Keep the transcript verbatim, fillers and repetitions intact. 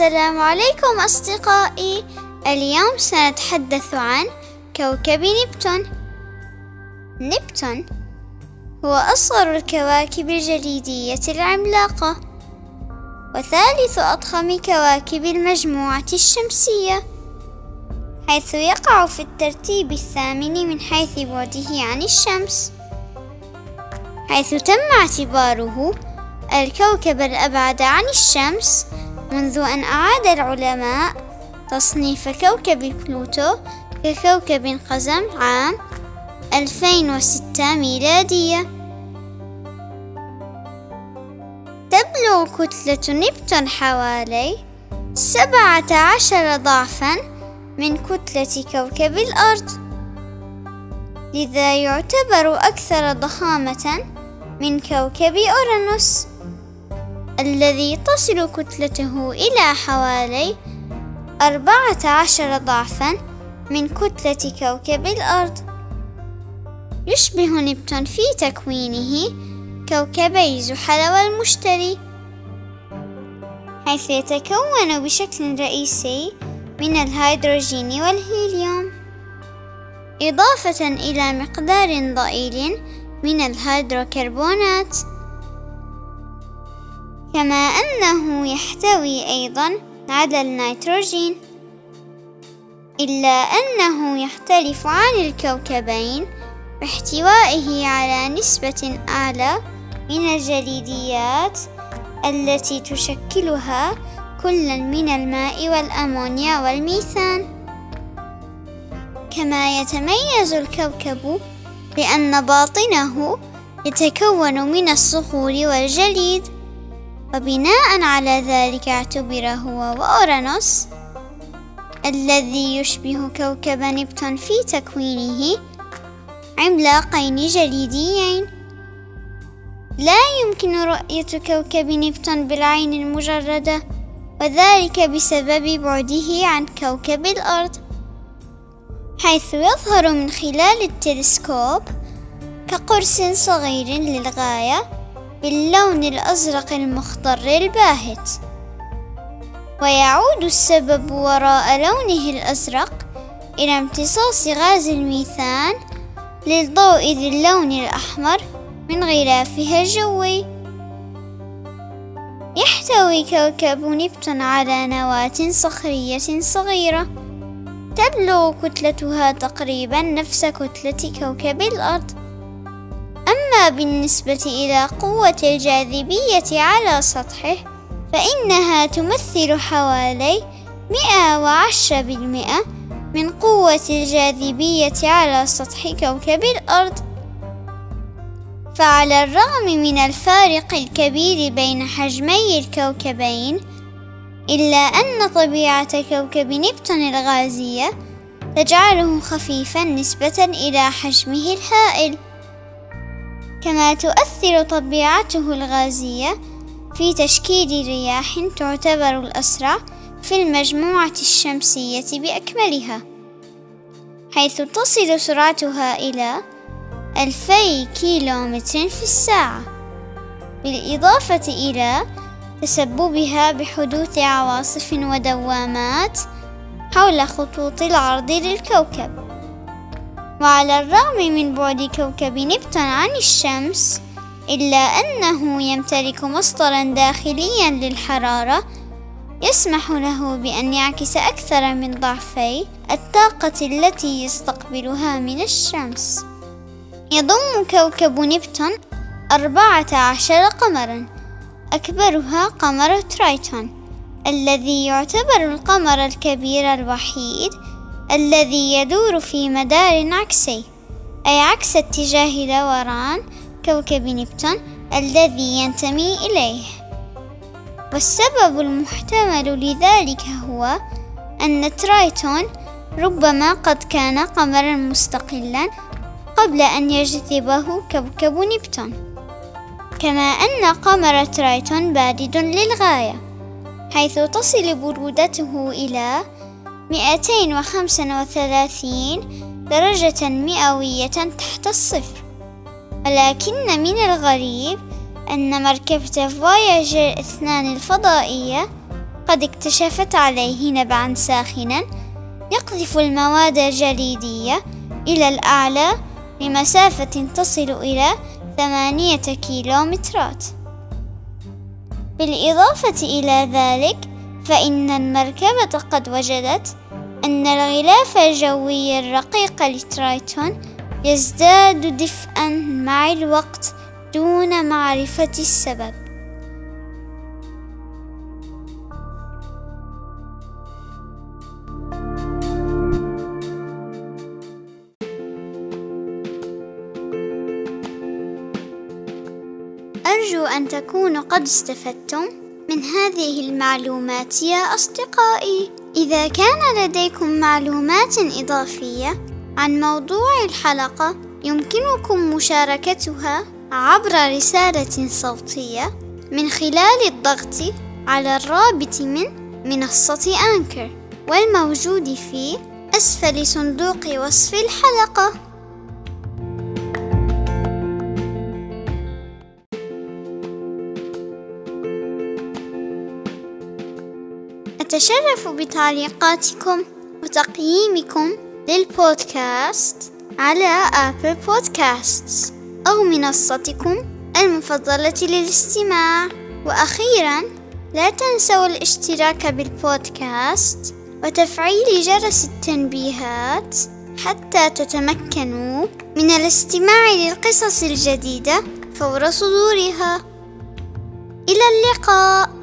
السلام عليكم أصدقائي. اليوم سنتحدث عن كوكب نبتون. نبتون هو أصغر الكواكب الجليدية العملاقة، وثالث أضخم كواكب المجموعة الشمسية، حيث يقع في الترتيب الثامن من حيث بعده عن الشمس، حيث تم اعتباره الكوكب الأبعد عن الشمس منذ أن أعاد العلماء تصنيف كوكب بلوتو ككوكب قزم عام ألفين وستة ميلادية. تبلغ كتلة نبتون حوالي سبعة عشر ضعفا من كتلة كوكب الأرض، لذا يعتبر أكثر ضخامة من كوكب أورانوس الذي تصل كتلته إلى حوالي أربعة عشر ضعفا من كتلة كوكب الأرض. يشبه نبتون في تكوينه كوكبي زحل والمشتري، حيث يتكون بشكل رئيسي من الهيدروجين والهيليوم، إضافة إلى مقدار ضئيل من الهيدروكربونات، كما أنه يحتوي أيضاً على النيتروجين، إلا أنه يختلف عن الكوكبين باحتوائه على نسبة أعلى من الجليديات التي تشكلها كلا من الماء والأمونيا والميثان. كما يتميز الكوكب بأن باطنه يتكون من الصخور والجليد، وبناء على ذلك اعتبر هو وأورانوس الذي يشبه كوكب نبتون في تكوينه عملاقين جليديين. لا يمكن رؤية كوكب نبتون بالعين المجردة، وذلك بسبب بعده عن كوكب الأرض، حيث يظهر من خلال التلسكوب كقرص صغير للغاية باللون الأزرق المخضر الباهت، ويعود السبب وراء لونه الأزرق إلى امتصاص غاز الميثان للضوء ذي اللون الأحمر من غلافها الجوي. يحتوي كوكب نبتون على نواة صخرية صغيرة تبلغ كتلتها تقريبا نفس كتلة كوكب الأرض. أما بالنسبة إلى قوة الجاذبية على سطحه فإنها تمثل حوالي مئة وعشرة بالمئة من قوة الجاذبية على سطح كوكب الأرض. فعلى الرغم من الفارق الكبير بين حجمي الكوكبين، إلا أن طبيعة كوكب نبتون الغازية تجعله خفيفا نسبة إلى حجمه الهائل، كما تؤثر طبيعته الغازية في تشكيل رياح تعتبر الأسرع في المجموعة الشمسية بأكملها، حيث تصل سرعتها إلى ألفي كيلومتر في الساعة، بالإضافة إلى تسببها بحدوث عواصف ودوامات حول خطوط العرض للكوكب. وعلى الرغم من بعد كوكب نبتون عن الشمس، إلا أنه يمتلك مصدرا داخليا للحرارة يسمح له بأن يعكس أكثر من ضعفي الطاقة التي يستقبلها من الشمس. يضم كوكب نبتون أربعة عشر قمرا، أكبرها قمر ترايتون الذي يعتبر القمر الكبير الوحيد الذي يدور في مدار عكسي، أي عكس اتجاه دوران كوكب نبتون الذي ينتمي إليه. والسبب المحتمل لذلك هو أن ترايتون ربما قد كان قمرا مستقلا قبل أن يجذبه كوكب نبتون، كما أن قمر ترايتون بارد للغاية، حيث تصل برودته إلى مئتين وخمسة وثلاثين درجة مئوية تحت الصفر. ولكن من الغريب أن مركبة فواياجر اثنين الفضائية قد اكتشفت عليه نبعا ساخنا يقذف المواد الجليدية إلى الأعلى لمسافة تصل إلى ثمانية كيلومترات. بالإضافة إلى ذلك، فإن المركبة قد وجدت أن الغلاف الجوي الرقيق لترايتون يزداد دفئا مع الوقت دون معرفة السبب. أرجو أن تكونوا قد استفدتم من هذه المعلومات يا أصدقائي. إذا كان لديكم معلومات إضافية عن موضوع الحلقة يمكنكم مشاركتها عبر رسالة صوتية من خلال الضغط على الرابط من منصة أنكر والموجود في أسفل صندوق وصف الحلقة. أتشرف بتعليقاتكم وتقييمكم للبودكاست على آبل بودكاست أو منصتكم المفضلة للاستماع. وأخيرا، لا تنسوا الاشتراك بالبودكاست وتفعيل جرس التنبيهات حتى تتمكنوا من الاستماع للقصص الجديدة فور صدورها. إلى اللقاء.